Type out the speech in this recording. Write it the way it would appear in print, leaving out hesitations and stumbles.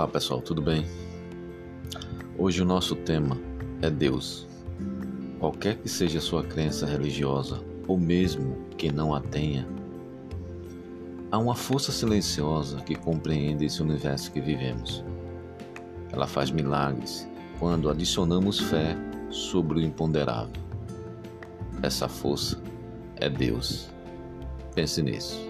Olá pessoal, tudo bem? Hoje o nosso tema é Deus. Qualquer que seja a sua crença religiosa, ou mesmo que não a tenha, há uma força silenciosa que compreende esse universo que vivemos. Ela faz milagres quando adicionamos fé sobre o imponderável. Essa força é Deus. Pense nisso.